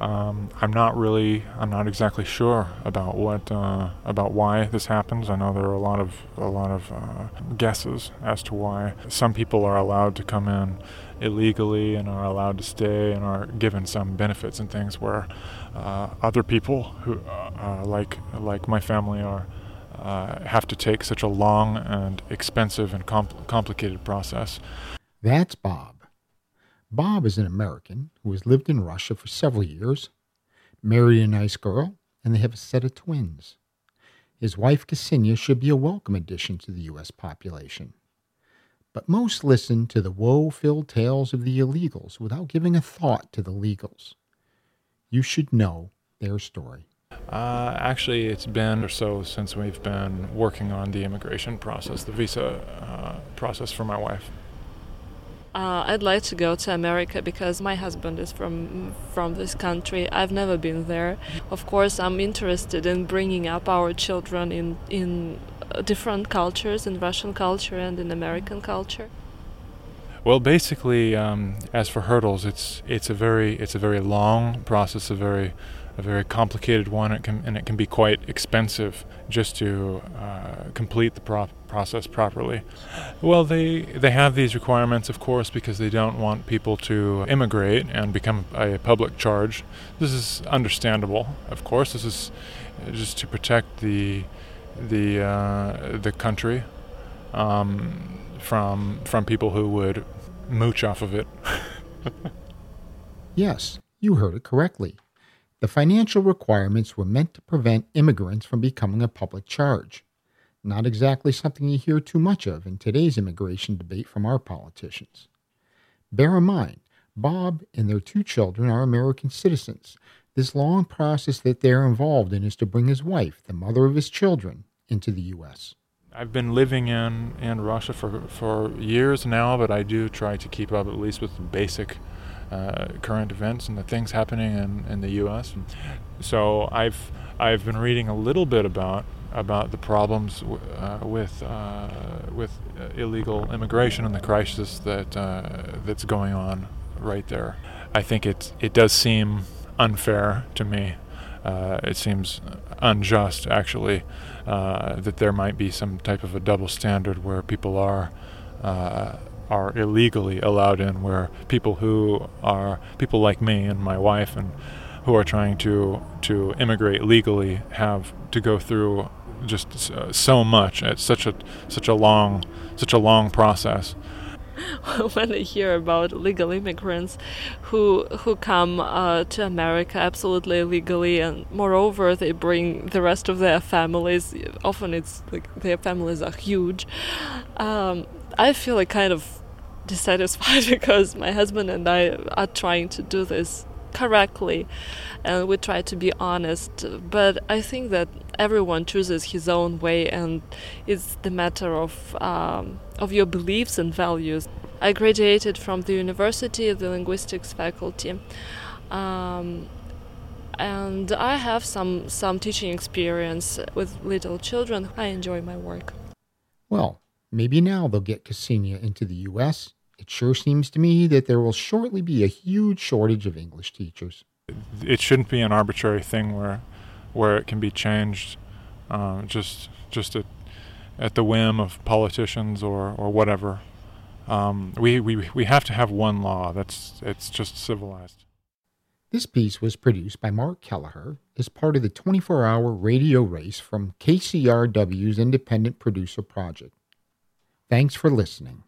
I'm not exactly sure about what about why this happens. I know there are a lot of guesses as to why some people are allowed to come in illegally and are allowed to stay and are given some benefits and things, where other people who like my family are have to take such a long and expensive and complicated process. That's Bob. Bob is an American who has lived in Russia for several years, married a nice girl, and they have a set of twins. His wife, Ksenia, should be a welcome addition to the U.S. population. But most listen to the woe-filled tales of the illegals without giving a thought to the legals. You should know their story. Actually, it's been or so since we've been working on the immigration process, the visa process for my wife. I'd like to go to America because my husband is from this country. I've never been there. Of course, I'm interested in bringing up our children in different cultures, in Russian culture and in American culture. Well, basically, as for hurdles, it's a very long process, a very complicated one. It can be quite expensive just to complete the process properly. Well, they have these requirements, of course, because they don't want people to immigrate and become a public charge. This is understandable, of course. This is just to protect the country from people who would mooch off of it. Yes, you heard it correctly. The financial requirements were meant to prevent immigrants from becoming a public charge. Not exactly something you hear too much of in today's immigration debate from our politicians. Bear in mind, Bob and their two children are American citizens. This long process that they're involved in is to bring his wife, the mother of his children, into the U.S. I've been living in Russia for years now, but I do try to keep up at least with the basic current events and the things happening in the U.S. So I've been reading a little bit about the problems with illegal immigration and the crisis that's going on right there. I think it does seem unfair to me. It seems unjust, actually, that there might be some type of a double standard where people are illegally allowed in, where people who are people like me and my wife and who are trying to immigrate legally have to go through just so much. It's such a long process. When I hear about legal immigrants who come to America absolutely illegally, and moreover they bring the rest of their families, often it's like their families are huge, I feel like kind of dissatisfied because my husband and I are trying to do this correctly and we try to be honest, but I think that everyone chooses his own way and it's the matter of your beliefs and values. I graduated from the university, the linguistics faculty, and I have some teaching experience with little children. I enjoy my work. Well, maybe now they'll get Ksenia into the U.S. It sure seems to me that there will shortly be a huge shortage of English teachers. It shouldn't be an arbitrary thing where it can be changed just at the whim of politicians or whatever. We have to have one law. It's just civilized. This piece was produced by Mark Kelleher as part of the 24-hour radio race from KCRW's Independent Producer Project. Thanks for listening.